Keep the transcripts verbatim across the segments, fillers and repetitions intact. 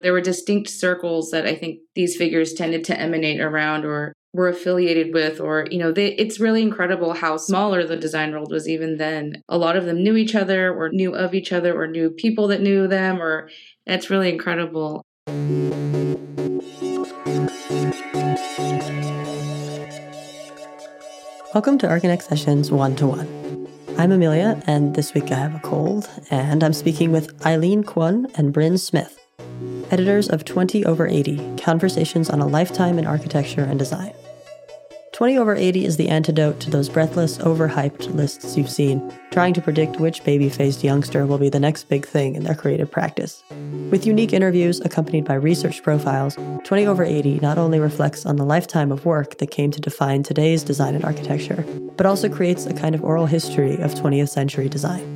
There were distinct circles that I think these figures tended to emanate around or were affiliated with, or, you know, they, it's really incredible how smaller the design world was even then. A lot of them knew each other or knew of each other or knew people that knew them, or that's really incredible. Welcome to Archinect Sessions One-to-One. I'm Amelia, and this week I have a cold, and I'm speaking with Aileen Kwun and Bryn Smith, editors of twenty over eighty, Conversations on a Lifetime in Architecture and Design. twenty over eighty is the antidote to those breathless, overhyped lists you've seen, trying to predict which baby-faced youngster will be the next big thing in their creative practice. With unique interviews accompanied by research profiles, twenty over eighty not only reflects on the lifetime of work that came to define today's design and architecture, but also creates a kind of oral history of twentieth century design.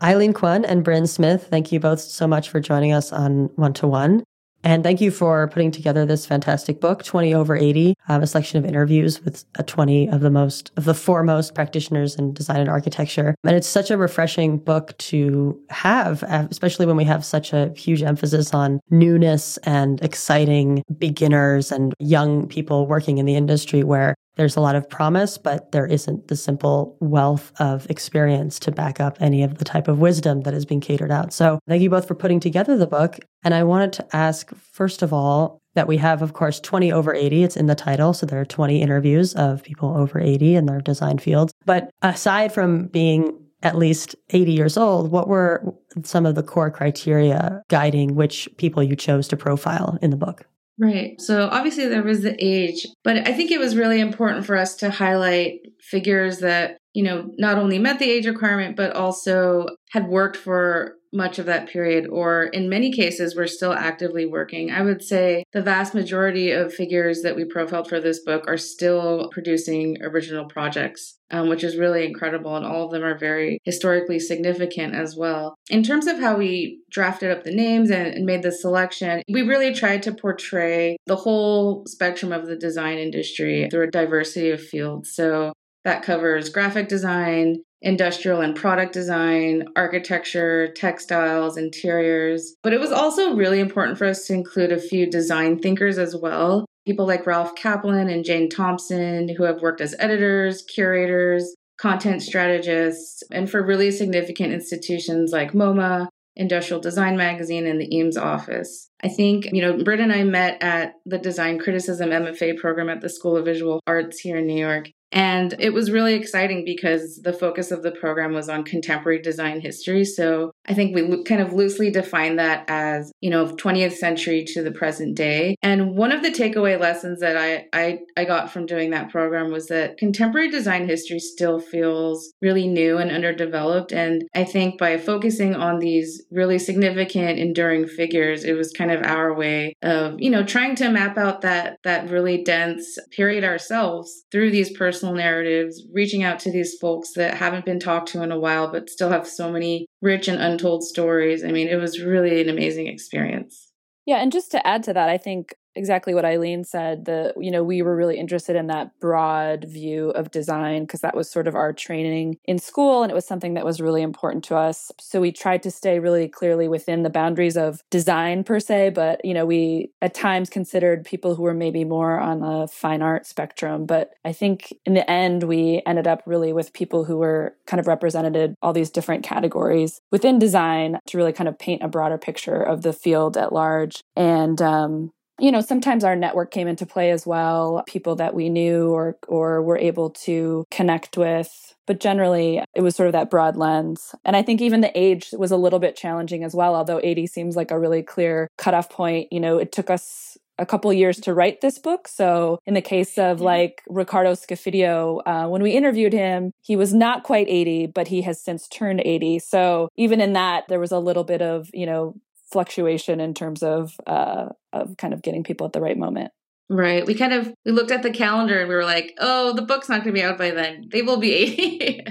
Aileen Kwun and Bryn Smith, thank you both so much for joining us on One-to-One. And thank you for putting together this fantastic book, twenty over eighty, um, a selection of interviews with uh, twenty of the most of the foremost practitioners in design and architecture. And it's such a refreshing book to have, especially when we have such a huge emphasis on newness and exciting beginners and young people working in the industry where there's a lot of promise, but there isn't the simple wealth of experience to back up any of the type of wisdom that is being catered out. So thank you both for putting together the book. And I wanted to ask, first of all, that we have, of course, twenty over eighty. It's in the title. So there are twenty interviews of people over eighty in their design fields. But aside from being at least eighty years old, what were some of the core criteria guiding which people you chose to profile in the book? Right. So obviously there was the age, but I think it was really important for us to highlight figures that, you know, not only met the age requirement, but also had worked for much of that period, or in many cases were still actively working. I would say the vast majority of figures that we profiled for this book are still producing original projects, um, which is really incredible. And all of them are very historically significant as well. In terms of how we drafted up the names and, and made the selection, we really tried to portray the whole spectrum of the design industry through a diversity of fields. So that covers graphic design, industrial and product design, architecture, textiles, interiors. But it was also really important for us to include a few design thinkers as well. People like Ralph Kaplan and Jane Thompson, who have worked as editors, curators, content strategists, and for really significant institutions like MoMA, Industrial Design Magazine, and the Eames office. I think, you know, Britt and I met at the Design Criticism M F A program at the School of Visual Arts here in New York. And it was really exciting because the focus of the program was on contemporary design history. So I think we kind of loosely defined that as, you know, twentieth century to the present day. And one of the takeaway lessons that I, I, I got from doing that program was that contemporary design history still feels really new and underdeveloped. And I think by focusing on these really significant, enduring figures, it was kind of our way of, you know, trying to map out that, that really dense period ourselves through these personal narratives, reaching out to these folks that haven't been talked to in a while, but still have so many rich and untold stories. I mean, it was really an amazing experience. Yeah. And just to add to that, I think exactly what Aileen said, that, you know, we were really interested in that broad view of design because that was sort of our training in school. And it was something that was really important to us. So we tried to stay really clearly within the boundaries of design per se. But, you know, we at times considered people who were maybe more on the fine art spectrum. But I think in the end, we ended up really with people who were kind of represented all these different categories within design to really kind of paint a broader picture of the field at large. And, um, you know, sometimes our network came into play as well, people that we knew or or were able to connect with. But generally, it was sort of that broad lens. And I think even the age was a little bit challenging as well, although eighty seems like a really clear cutoff point. You know, it took us a couple years to write this book. So in the case of like Ricardo Scofidio, uh, when we interviewed him, he was not quite eighty, but he has since turned eighty. So even in that, there was a little bit of, you know, fluctuation in terms of uh, of kind of getting people at the right moment. Right. We kind of, we looked at the calendar and we were like, oh, the book's not going to be out by then. They will be eighty,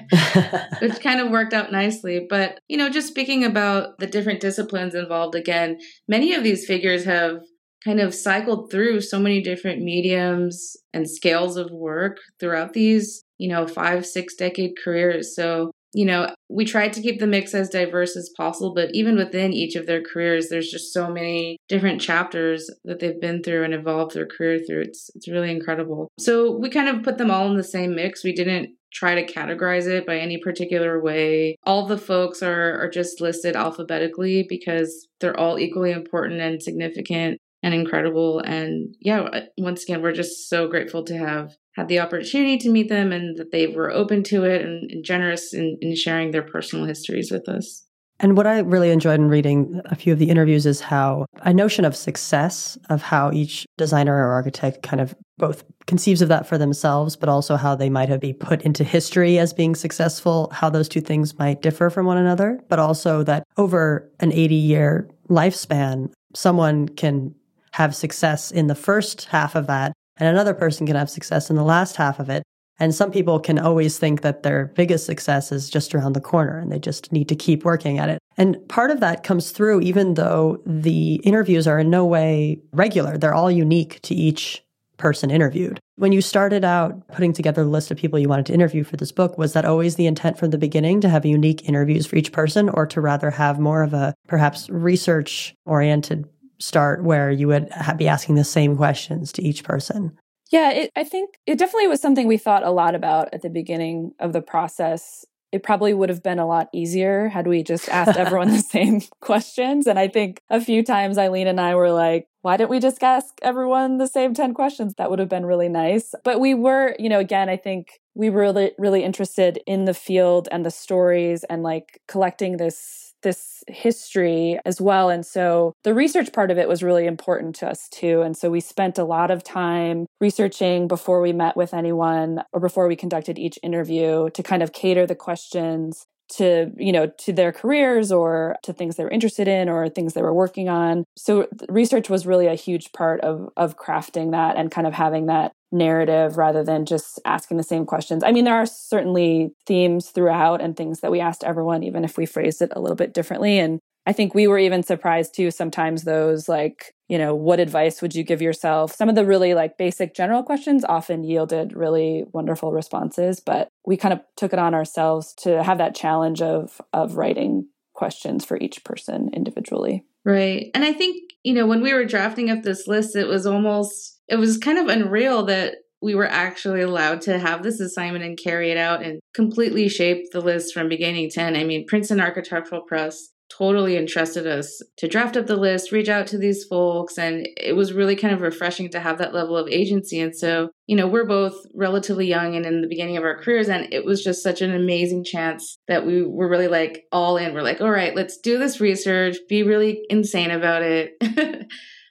which kind of worked out nicely. But, you know, just speaking about the different disciplines involved, again, many of these figures have kind of cycled through so many different mediums and scales of work throughout these you know, five, six decade careers. So, you know, we tried to keep the mix as diverse as possible, but even within each of their careers, there's just so many different chapters that they've been through and evolved their career through. It's it's really incredible. So we kind of put them all in the same mix. We didn't try to categorize it by any particular way. All the folks are, are just listed alphabetically because they're all equally important and significant and incredible. And yeah, once again, we're just so grateful to have had the opportunity to meet them and that they were open to it and, and generous in, in sharing their personal histories with us. And what I really enjoyed in reading a few of the interviews is how a notion of success, of how each designer or architect kind of both conceives of that for themselves, but also how they might have been put into history as being successful, how those two things might differ from one another, but also that over an eighty-year lifespan, someone can have success in the first half of that, and another person can have success in the last half of it. And some people can always think that their biggest success is just around the corner and they just need to keep working at it. And part of that comes through even though the interviews are in no way regular. They're all unique to each person interviewed. When you started out putting together the list of people you wanted to interview for this book, was that always the intent from the beginning to have unique interviews for each person, or to rather have more of a perhaps research-oriented start where you would be asking the same questions to each person? Yeah, it, I think it definitely was something we thought a lot about at the beginning of the process. It probably would have been a lot easier had we just asked everyone the same questions. And I think a few times Aileen and I were like, why didn't we just ask everyone the same ten questions? That would have been really nice. But we were, you know, again, I think we were really, really interested in the field and the stories and like collecting this this history as well. And so the research part of it was really important to us too. And so we spent a lot of time researching before we met with anyone or before we conducted each interview to kind of cater the questions to, you know, to their careers or to things they were interested in or things they were working on. So research was really a huge part of of crafting that and kind of having that narrative rather than just asking the same questions. I mean, there are certainly themes throughout and things that we asked everyone, even if we phrased it a little bit differently. And I think we were even surprised too, sometimes those like, you know, what advice would you give yourself? Some of the really like basic general questions often yielded really wonderful responses, but we kind of took it on ourselves to have that challenge of of writing questions for each person individually. Right. And I think, you know, when we were drafting up this list, it was almost, it was kind of unreal that we were actually allowed to have this assignment and carry it out and completely shape the list from beginning to end. I mean, Princeton Architectural Press totally entrusted us to draft up the list, reach out to these folks. And it was really kind of refreshing to have that level of agency. And so, you know, we're both relatively young and in the beginning of our careers. And it was just such an amazing chance that we were really like all in. We're like, all right, let's do this research, be really insane about it.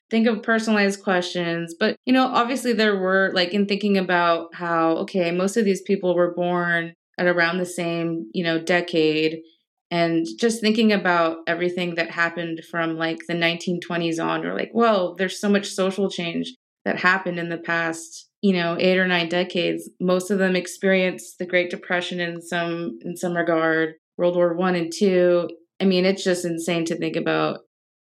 Think of personalized questions. But, you know, obviously there were like in thinking about how, okay, most of these people were born at around the same, you know, decade. And just thinking about everything that happened from like the nineteen twenties on, we're like, whoa, there's so much social change that happened in the past, you know, eight or nine decades. Most of them experienced the Great Depression in some in some regard, World War One and Two. I mean, it's just insane to think about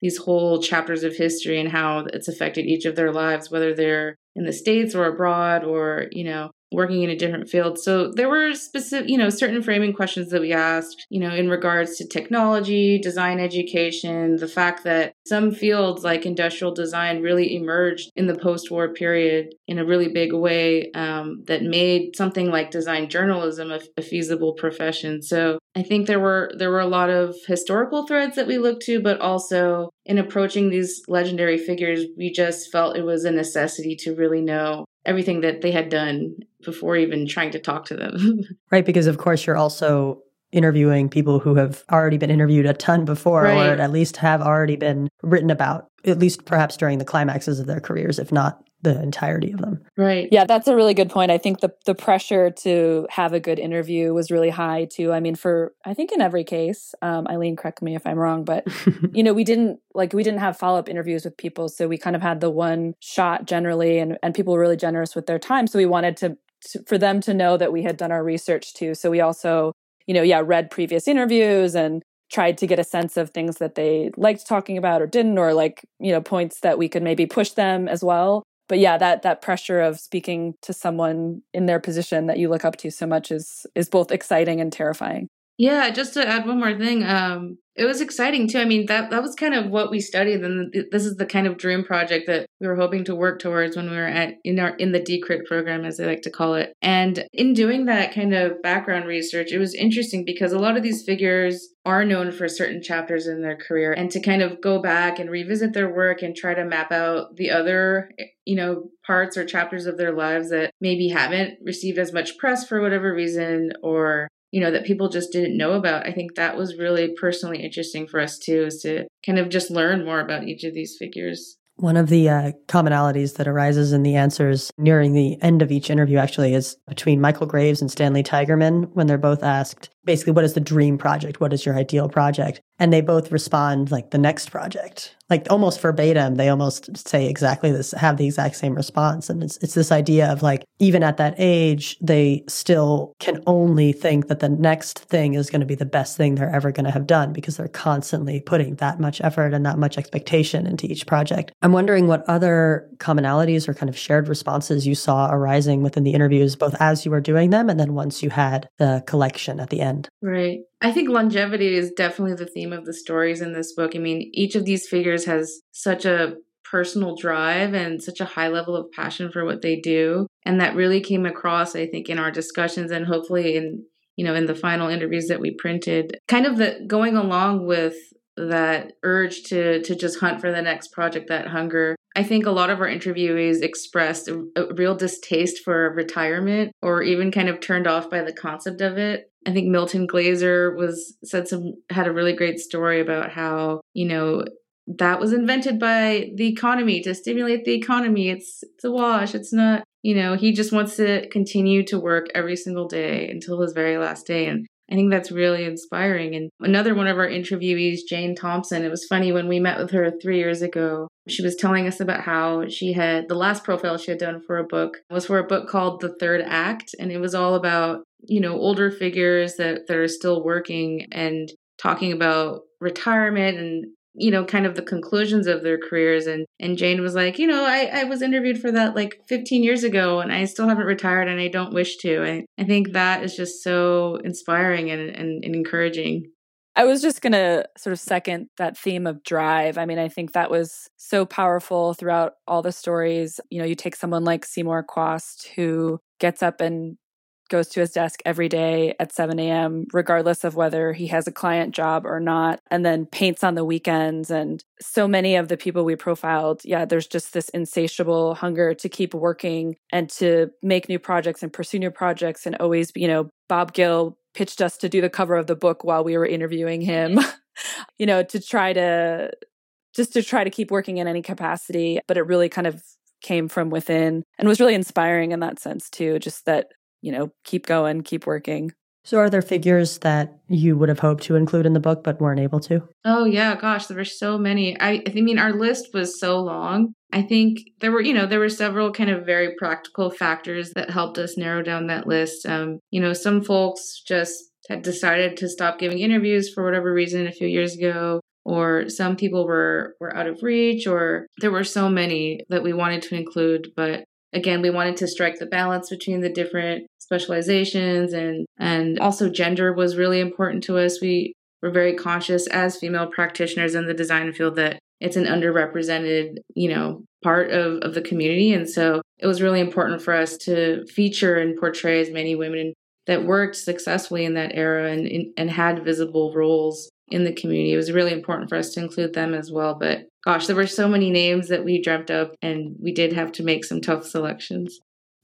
these whole chapters of history and how it's affected each of their lives, whether they're in the States or abroad or, you know, working in a different field. So there were specific, you know, certain framing questions that we asked, you know, in regards to technology, design education, the fact that some fields like industrial design really emerged in the post-war period in a really big way um, that made something like design journalism a, a feasible profession. So I think there were there were a lot of historical threads that we looked to, but also in approaching these legendary figures, we just felt it was a necessity to really know everything that they had done before even trying to talk to them. Right, because of course you're also interviewing people who have already been interviewed a ton before, right, or at least have already been written about, at least perhaps during the climaxes of their careers, if not the entirety of them. Right. Yeah, that's a really good point. I think the the pressure to have a good interview was really high too. I mean, for, I think in every case, um, Aileen, correct me if I'm wrong, but you know, we didn't like, we didn't have follow-up interviews with people. So we kind of had the one shot generally, and, and people were really generous with their time. So we wanted to, to, for them to know that we had done our research too. So we also, you know, yeah, read previous interviews and tried to get a sense of things that they liked talking about or didn't, or like, you know, points that we could maybe push them as well. But yeah, that that pressure of speaking to someone in their position that you look up to so much is is both exciting and terrifying. Yeah, just to add one more thing, um, it was exciting too. I mean, that that was kind of what we studied, and this is the kind of dream project that we were hoping to work towards when we were at in our in the DCrit program, as they like to call it. And in doing that kind of background research, it was interesting because a lot of these figures are known for certain chapters in their career, and to kind of go back and revisit their work and try to map out the other, you know, parts or chapters of their lives that maybe haven't received as much press for whatever reason, or you know, that people just didn't know about. I think that was really personally interesting for us too, is to kind of just learn more about each of these figures. One of the uh, commonalities that arises in the answers nearing the end of each interview actually is between Michael Graves and Stanley Tigerman, when they're both asked, basically, what is the dream project? What is your ideal project? And they both respond like the next project, like almost verbatim. They almost say exactly this, have the exact same response. And it's, it's this idea of like, even at that age, they still can only think that the next thing is going to be the best thing they're ever going to have done, because they're constantly putting that much effort and that much expectation into each project. I'm wondering what other commonalities or kind of shared responses you saw arising within the interviews, both as you were doing them and then once you had the collection at the end. Right. I think longevity is definitely the theme of the stories in this book. I mean, each of these figures has such a personal drive and such a high level of passion for what they do. And that really came across, I think, in our discussions and hopefully in, you know, in the final interviews that we printed, kind of the going along with that urge to to just hunt for the next project, that hunger. I think a lot of our interviewees expressed a, a real distaste for retirement, or even kind of turned off by the concept of it. I think Milton Glaser was said some had a really great story about how, you know, that was invented by the economy to stimulate the economy. It's it's a wash. It's not, you know, he just wants to continue to work every single day until his very last day. And I think that's really inspiring. And another one of our interviewees, Jane Thompson, it was funny when we met with her three years ago, she was telling us about how she had the last profile she had done for a book was for a book called The Third Act. And it was all about, you know, older figures that, that are still working and talking about retirement and, you know, kind of the conclusions of their careers. And, and Jane was like, you know, I, I was interviewed for that like fifteen years ago and I still haven't retired and I don't wish to. I, I think that is just so inspiring and, and, and encouraging. I was just going to sort of second that theme of drive. I mean, I think that was so powerful throughout all the stories. You know, you take someone like Seymour Chwast, who gets up and goes to his desk every day at seven a.m., regardless of whether he has a client job or not, and then paints on the weekends. And so many of the people we profiled, yeah, there's just this insatiable hunger to keep working and to make new projects and pursue new projects and always, you know, Bob Gill pitched us to do the cover of the book while we were interviewing him, you know, to try to, just to try to keep working in any capacity. But it really kind of came from within and was really inspiring in that sense too, just that, you know, keep going, keep working. So are there figures that you would have hoped to include in the book but weren't able to? Oh, yeah. Gosh, there were so many. I, I mean, our list was so long. I think there were, you know, there were several kind of very practical factors that helped us narrow down that list. Um, you know, some folks just had decided to stop giving interviews for whatever reason a few years ago, or some people were, were out of reach, or there were so many that we wanted to include, but again, we wanted to strike the balance between the different specializations, and and also gender was really important to us. We were very conscious as female practitioners in the design field that it's an underrepresented, you know, part of, of the community. And so it was really important for us to feature and portray as many women that worked successfully in that era and and had visible roles in the community. It was really important for us to include them as well. But gosh, there were so many names that we dreamt up, and we did have to make some tough selections.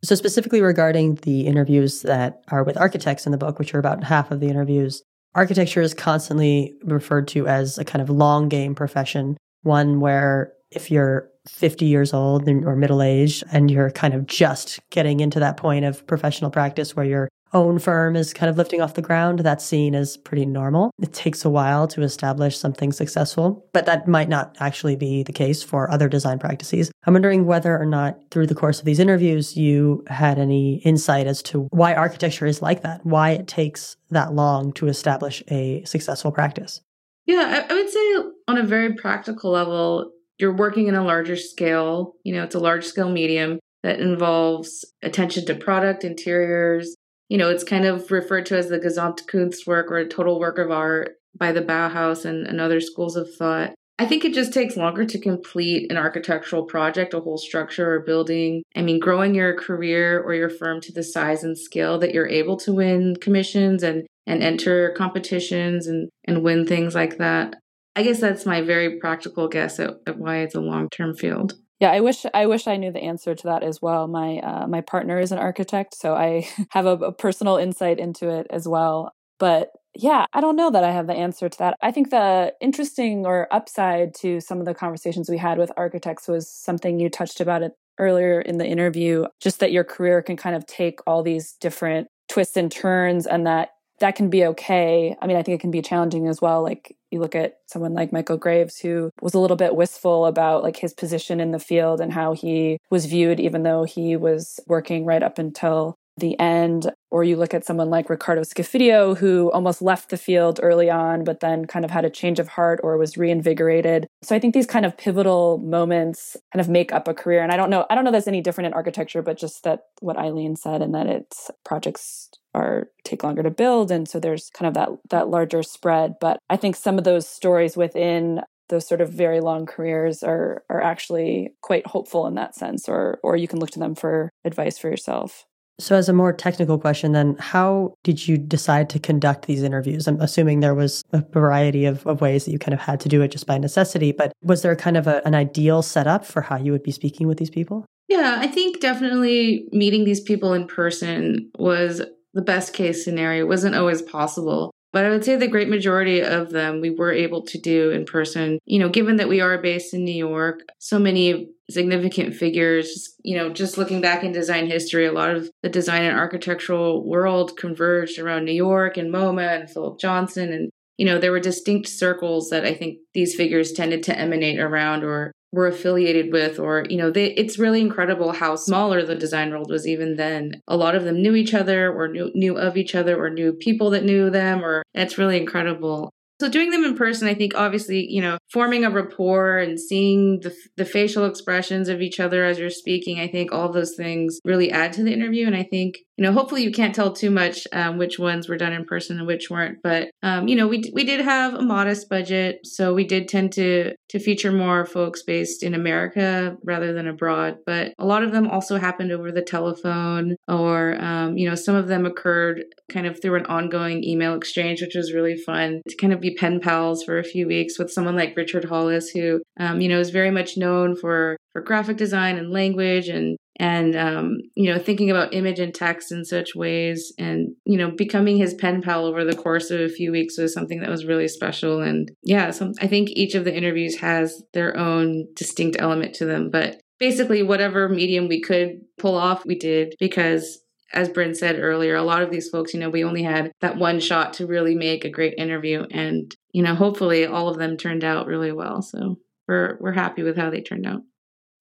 So specifically regarding the interviews that are with architects in the book, which are about half of the interviews, architecture is constantly referred to as a kind of long game profession, one where if you're fifty years old or middle-aged and you're kind of just getting into that point of professional practice where you're own firm is kind of lifting off the ground, that scene is pretty normal. It takes a while to establish something successful, but that might not actually be the case for other design practices. I'm wondering whether or not through the course of these interviews, you had any insight as to why architecture is like that, why it takes that long to establish a successful practice. Yeah, I would say on a very practical level, you're working in a larger scale, you know, it's a large scale medium that involves attention to product, interiors. You know, it's kind of referred to as the Gesamtkunstwerk, or a total work of art, by the Bauhaus and, and other schools of thought. I think it just takes longer to complete an architectural project, a whole structure or building. I mean, growing your career or your firm to the size and scale that you're able to win commissions and, and enter competitions and, and win things like that. I guess that's my very practical guess at, at why it's a long-term field. Yeah, I wish I wish I knew the answer to that as well. My uh, my partner is an architect, so I have a, a personal insight into it as well. But yeah, I don't know that I have the answer to that. I think the interesting or upside to some of the conversations we had with architects was something you touched about it earlier in the interview, just that your career can kind of take all these different twists and turns, and that that can be okay. I mean, I think it can be challenging as well. Like, you look at someone like Michael Graves, who was a little bit wistful about like his position in the field and how he was viewed, even though he was working right up until the end. Or you look at someone like Ricardo Scofidio, who almost left the field early on, but then kind of had a change of heart or was reinvigorated. So I think these kind of pivotal moments kind of make up a career. And I don't know, I don't know that's any different in architecture, but just that what Aileen said, and that it's projects are take longer to build. And so there's kind of that that larger spread. But I think some of those stories within those sort of very long careers are are actually quite hopeful in that sense, or or you can look to them for advice for yourself. So as a more technical question then, how did you decide to conduct these interviews? I'm assuming there was a variety of, of ways that you kind of had to do it just by necessity, but was there kind of a, an ideal setup for how you would be speaking with these people? Yeah, I think definitely meeting these people in person was the best case scenario. It wasn't always possible, but I would say the great majority of them we were able to do in person. You know, given that we are based in New York, so many significant figures, you know, just looking back in design history, a lot of the design and architectural world converged around New York and MoMA and Philip Johnson. And, you know, there were distinct circles that I think these figures tended to emanate around or were affiliated with, or, you know, they, it's really incredible how smaller the design world was even then. A lot of them knew each other or knew, knew of each other or knew people that knew them, or that's really incredible. So doing them in person, I think obviously, you know, forming a rapport and seeing the, the facial expressions of each other as you're speaking, I think all those things really add to the interview. And I think, you know, hopefully you can't tell too much um, which ones were done in person and which weren't. But, um, you know, we we did have a modest budget, so we did tend to to feature more folks based in America rather than abroad. But a lot of them also happened over the telephone, or, um, you know, some of them occurred kind of through an ongoing email exchange, which was really fun to kind of be pen pals for a few weeks with someone like Richard Hollis, who, um, you know, is very much known for, for graphic design and language and, and um, you know, thinking about image and text in such ways. And, you know, becoming his pen pal over the course of a few weeks was something that was really special. And yeah, so I think each of the interviews has their own distinct element to them. But basically, whatever medium we could pull off, we did, because as Bryn said earlier, a lot of these folks, you know, we only had that one shot to really make a great interview. And, you know, hopefully all of them turned out really well. So we're we're happy with how they turned out.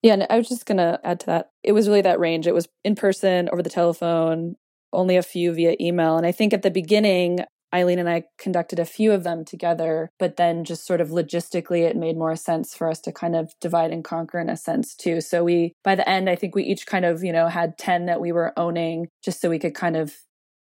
Yeah, and I was just going to add to that. It was really that range. It was in person, over the telephone, only a few via email. And I think at the beginning, Aileen and I conducted a few of them together, but then just sort of logistically, it made more sense for us to kind of divide and conquer in a sense too. So we, by the end, I think we each kind of, you know, had ten that we were owning, just so we could kind of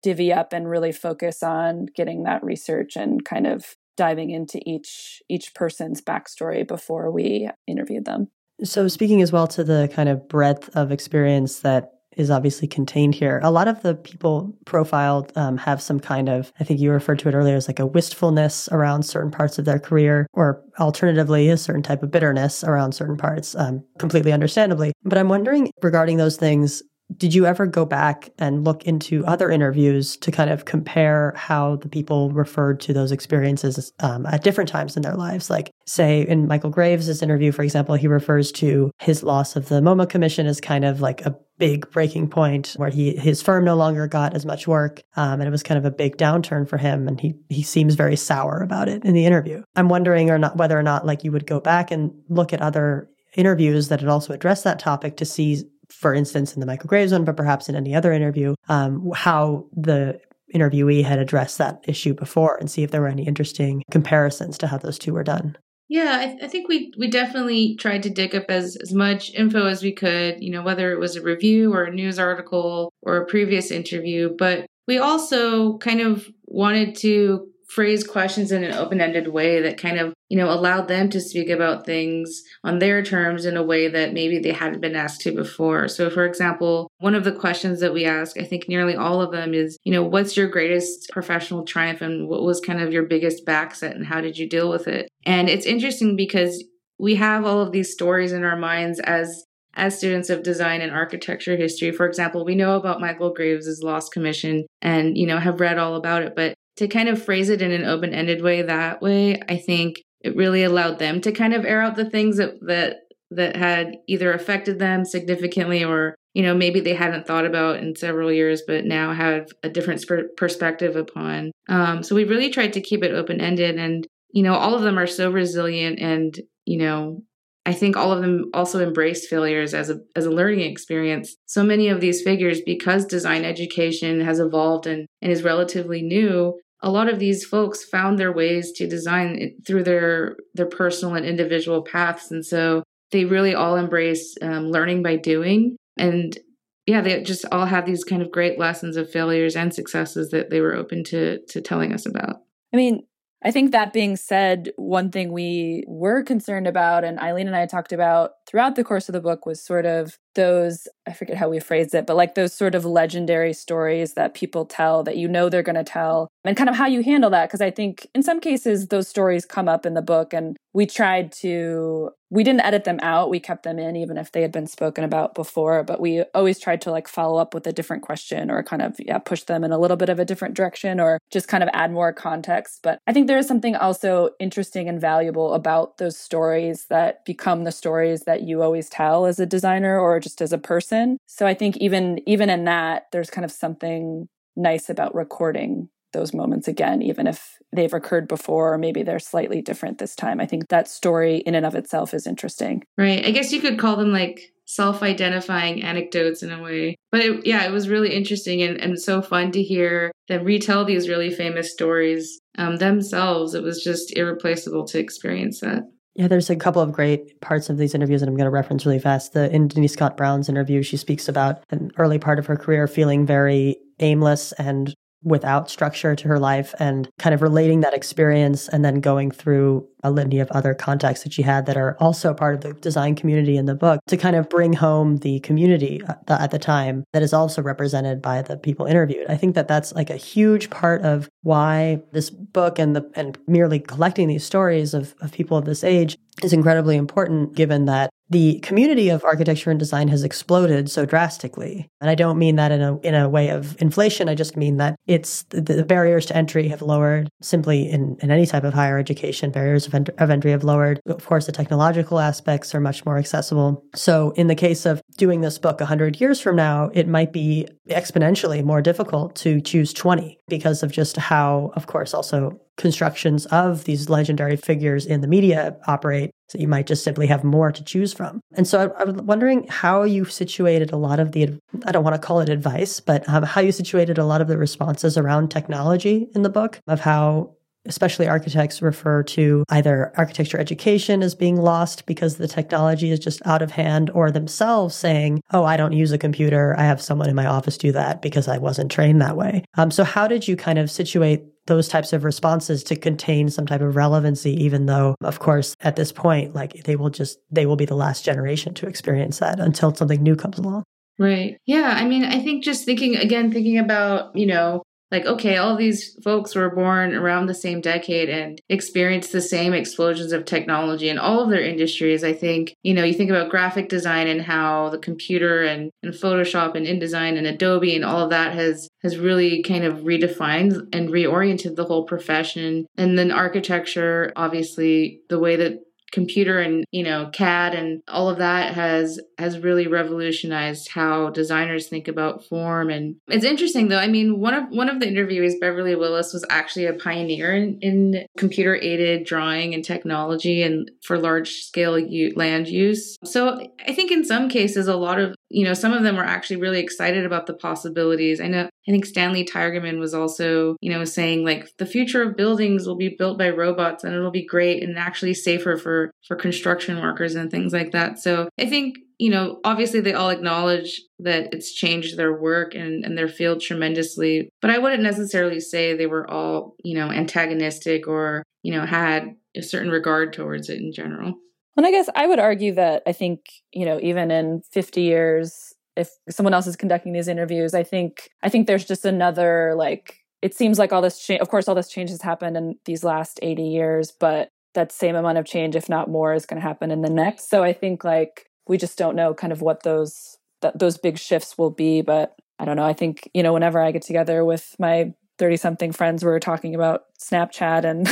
divvy up and really focus on getting that research and kind of diving into each, each person's backstory before we interviewed them. So speaking as well to the kind of breadth of experience that is obviously contained here. A lot of the people profiled um, have some kind of, I think you referred to it earlier as like a wistfulness around certain parts of their career, or alternatively, a certain type of bitterness around certain parts, um, completely understandably. But I'm wondering, regarding those things, did you ever go back and look into other interviews to kind of compare how the people referred to those experiences um, at different times in their lives? Like, say, in Michael Graves' interview, for example, he refers to his loss of the MoMA commission as kind of like a big breaking point where he his firm no longer got as much work, um, and it was kind of a big downturn for him, and he he seems very sour about it in the interview. I'm wondering or not whether or not like you would go back and look at other interviews that had also addressed that topic to see, for instance, in the Michael Graves one, but perhaps in any other interview, um, how the interviewee had addressed that issue before, and see if there were any interesting comparisons to how those two were done. Yeah, I, th- I think we we definitely tried to dig up as, as much info as we could, you know, whether it was a review or a news article or a previous interview. But we also kind of wanted to phrase questions in an open-ended way that kind of, you know, allowed them to speak about things on their terms in a way that maybe they hadn't been asked to before. So, for example, one of the questions that we ask, I think nearly all of them is, you know, what's your greatest professional triumph and what was kind of your biggest backset and how did you deal with it? And it's interesting because we have all of these stories in our minds as As students of design and architecture history. For example, we know about Michael Graves' lost commission and, you know, have read all about it. But to kind of phrase it in an open-ended way that way, I think it really allowed them to kind of air out the things that that, that had either affected them significantly or, you know, maybe they hadn't thought about in several years, but now have a different sp- perspective upon. Um, so we really tried to keep it open-ended. And, you know, all of them are so resilient and, you know, I think all of them also embraced failures as a as a learning experience. So many of these figures, because design education has evolved and, and is relatively new, a lot of these folks found their ways to design through their, their personal and individual paths. And so they really all embrace um, learning by doing. And yeah, they just all have these kind of great lessons of failures and successes that they were open to to telling us about. I mean, I think that being said, one thing we were concerned about, and Aileen and I talked about throughout the course of the book, was sort of those, I forget how we phrased it, but like those sort of legendary stories that people tell that you know they're going to tell, and kind of how you handle that. Because I think in some cases, those stories come up in the book, and we tried to, we didn't edit them out. We kept them in, even if they had been spoken about before, but we always tried to like follow up with a different question or kind of yeah, push them in a little bit of a different direction or just kind of add more context. But I think there is something also interesting and valuable about those stories that become the stories that you always tell as a designer or just as a person. So I think even even in that, there's kind of something nice about recording those moments again, even if they've occurred before, or maybe they're slightly different this time. I think that story in and of itself is interesting. Right. I guess you could call them like self-identifying anecdotes in a way. But it, yeah, it was really interesting and, and so fun to hear them retell these really famous stories um, themselves. It was just irreplaceable to experience that. Yeah, there's a couple of great parts of these interviews that I'm going to reference really fast. The, in Denise Scott Brown's interview, she speaks about an early part of her career feeling very aimless and without structure to her life, and kind of relating that experience and then going through a litany of other contacts that she had that are also part of the design community in the book to kind of bring home the community at the time that is also represented by the people interviewed. I think that that's like a huge part of why this book and the and merely collecting these stories of, of people of this age is incredibly important, given that the community of architecture and design has exploded so drastically. And I don't mean that in a in a way of inflation. I just mean that it's the, the barriers to entry have lowered simply in, in any type of higher education. Barriers of, ent- of entry have lowered. Of course, the technological aspects are much more accessible. So in the case of doing this book one hundred years from now, it might be exponentially more difficult to choose twenty because of just how, of course, also constructions of these legendary figures in the media operate. So you might just simply have more to choose from. And so I, I was wondering how you situated a lot of the, I don't want to call it advice, but um, how you situated a lot of the responses around technology in the book, of how especially architects refer to either architecture education as being lost because the technology is just out of hand, or themselves saying, oh, I don't use a computer. I have someone in my office do that because I wasn't trained that way. Um, so how did you kind of situate those types of responses to contain some type of relevancy, even though, of course, at this point, like they will just, they will be the last generation to experience that until something new comes along. Right. Yeah. I mean, I think just thinking, again, thinking about, you know, like, okay, all these folks were born around the same decade and experienced the same explosions of technology in all of their industries. I think, you know, you think about graphic design and how the computer and, and Photoshop and InDesign and Adobe and all of that has, has really kind of redefined and reoriented the whole profession. And then architecture, obviously, the way that computer and, you know, C A D and all of that has has really revolutionized how designers think about form. And it's interesting though. I mean, one of one of the interviewees, Beverly Willis, was actually a pioneer in, in computer aided drawing and technology and for large scale u- land use. So I think in some cases, a lot of you know, some of them were actually really excited about the possibilities. I know, I think Stanley Tigerman was also, you know, saying like the future of buildings will be built by robots and it'll be great and actually safer for, for construction workers and things like that. So I think, you know, obviously they all acknowledge that it's changed their work and, and their field tremendously, but I wouldn't necessarily say they were all, you know, antagonistic or, you know, had a certain regard towards it in general. And I guess I would argue that I think, you know, even in fifty years, if someone else is conducting these interviews, I think I think there's just another, like, it seems like all this change, of course, all this change has happened in these last eighty years, but that same amount of change, if not more, is going to happen in the next. So I think, like, we just don't know kind of what those th- those big shifts will be. But I don't know. I think, you know, whenever I get together with my thirty-something friends, we were talking about Snapchat, and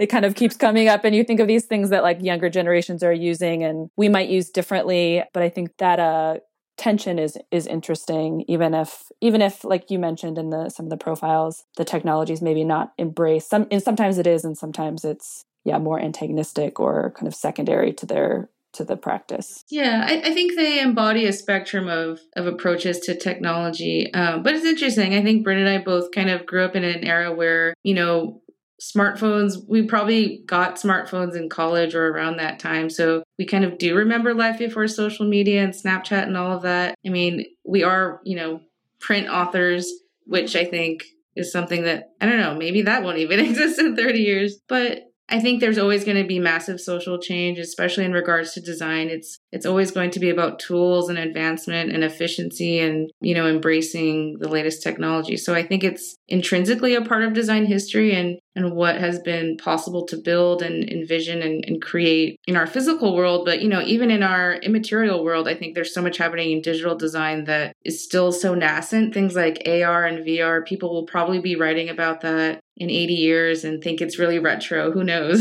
it kind of keeps coming up. And you think of these things that like younger generations are using, and we might use differently. But I think that uh, tension is is interesting, even if even if like you mentioned in the some of the profiles, the technology is maybe not embraced. Some and sometimes it is, and sometimes it's yeah more antagonistic or kind of secondary to their. to the practice. Yeah, I, I think they embody a spectrum of, of approaches to technology. Um, but it's interesting. I think Bryn and I both kind of grew up in an era where, you know, smartphones, we probably got smartphones in college or around that time. So we kind of do remember life before social media and Snapchat and all of that. I mean, we are, you know, print authors, which I think is something that, I don't know, maybe that won't even exist in thirty years. But I think there's always going to be massive social change, especially in regards to design. It's it's always going to be about tools and advancement and efficiency and, you know, embracing the latest technology. So I think it's intrinsically a part of design history and, and what has been possible to build and envision and, and create in our physical world. But, you know, even in our immaterial world, I think there's so much happening in digital design that is still so nascent. Things like A R and V R, people will probably be writing about that in eighty years and think it's really retro. Who knows?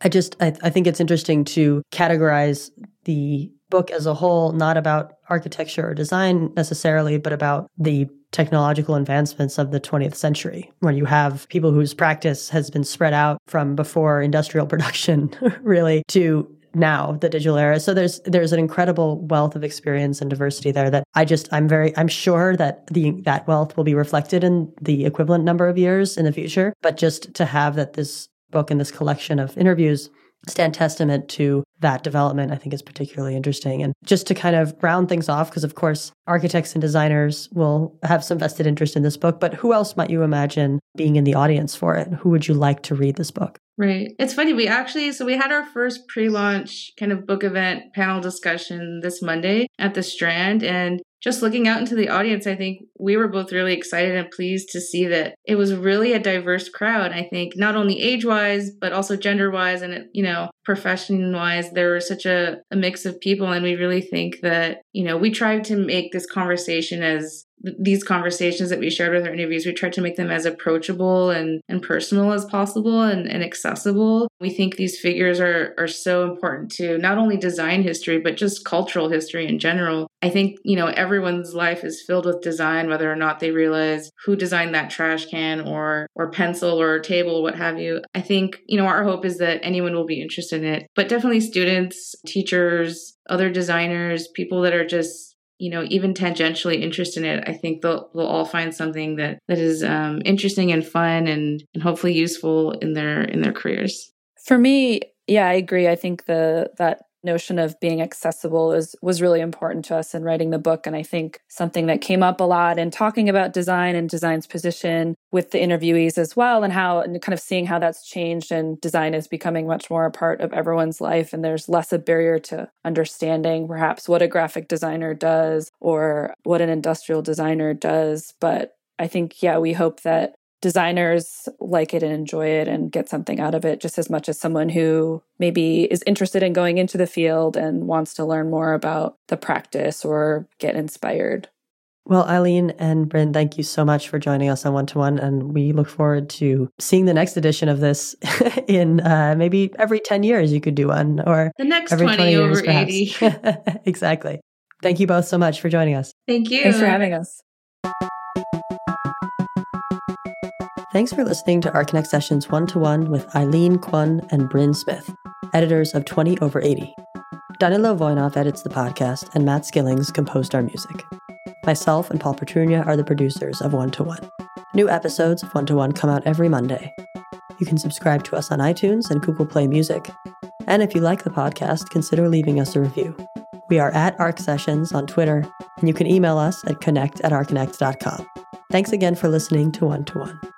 I just, I, I think it's interesting to categorize the book as a whole, not about architecture or design necessarily, but about the technological advancements of the twentieth century, where you have people whose practice has been spread out from before industrial production, really, to now, the digital era. So there's there's an incredible wealth of experience and diversity there that I just I'm very I'm sure that the that wealth will be reflected in the equivalent number of years in the future. But just to have that this book and this collection of interviews stand testament to that development, I think is particularly interesting. And just to kind of round things off, because of course, architects and designers will have some vested interest in this book, but who else might you imagine being in the audience for it? Who would you like to read this book? Right. It's funny. We actually, so we had our first pre-launch kind of book event panel discussion this Monday at the Strand. And just looking out into the audience, I think we were both really excited and pleased to see that it was really a diverse crowd. I think not only age-wise, but also gender-wise and, you know, profession-wise, there was such a, a mix of people. And we really think that, you know, we tried to make this conversation as these conversations that we shared with our interviews, we tried to make them as approachable and, and personal as possible and, and accessible. We think these figures are are so important to not only design history, but just cultural history in general. I think, you know, everyone's life is filled with design, whether or not they realize who designed that trash can or or pencil or table, what have you. I think, you know, our hope is that anyone will be interested in it, but definitely students, teachers, other designers, people that are just, you know, even tangentially interested in it. I think they'll, they'll all find something that, that is um, interesting and fun and, and hopefully useful in their, in their careers. For me, yeah, I agree. I think the, that notion of being accessible is, was really important to us in writing the book. And I think something that came up a lot in talking about design and design's position with the interviewees as well, and how, and kind of seeing how that's changed and design is becoming much more a part of everyone's life. And there's less a barrier to understanding perhaps what a graphic designer does or what an industrial designer does. But I think, yeah, we hope that designers like it and enjoy it and get something out of it just as much as someone who maybe is interested in going into the field and wants to learn more about the practice or get inspired. Well, Aileen and Bryn, thank you so much for joining us on One-to-One. And we look forward to seeing the next edition of this in uh, maybe every ten years you could do one, or the next every twenty, twenty years, over eighty. Exactly. Thank you both so much for joining us. Thank you. Thanks for having us. Thanks for listening to Archinect Sessions One-to-One with Aileen Kwun and Bryn Smith, editors of twenty over eighty. Danilo Voynoth edits the podcast, and Matt Skillings composed our music. Myself and Paul Petrunia are the producers of One-to-One. New episodes of One-to-One come out every Monday. You can subscribe to us on iTunes and Google Play Music. And if you like the podcast, consider leaving us a review. We are at Arc Sessions on Twitter, and you can email us at connect at archinect dot com. Thanks again for listening to One-to-One.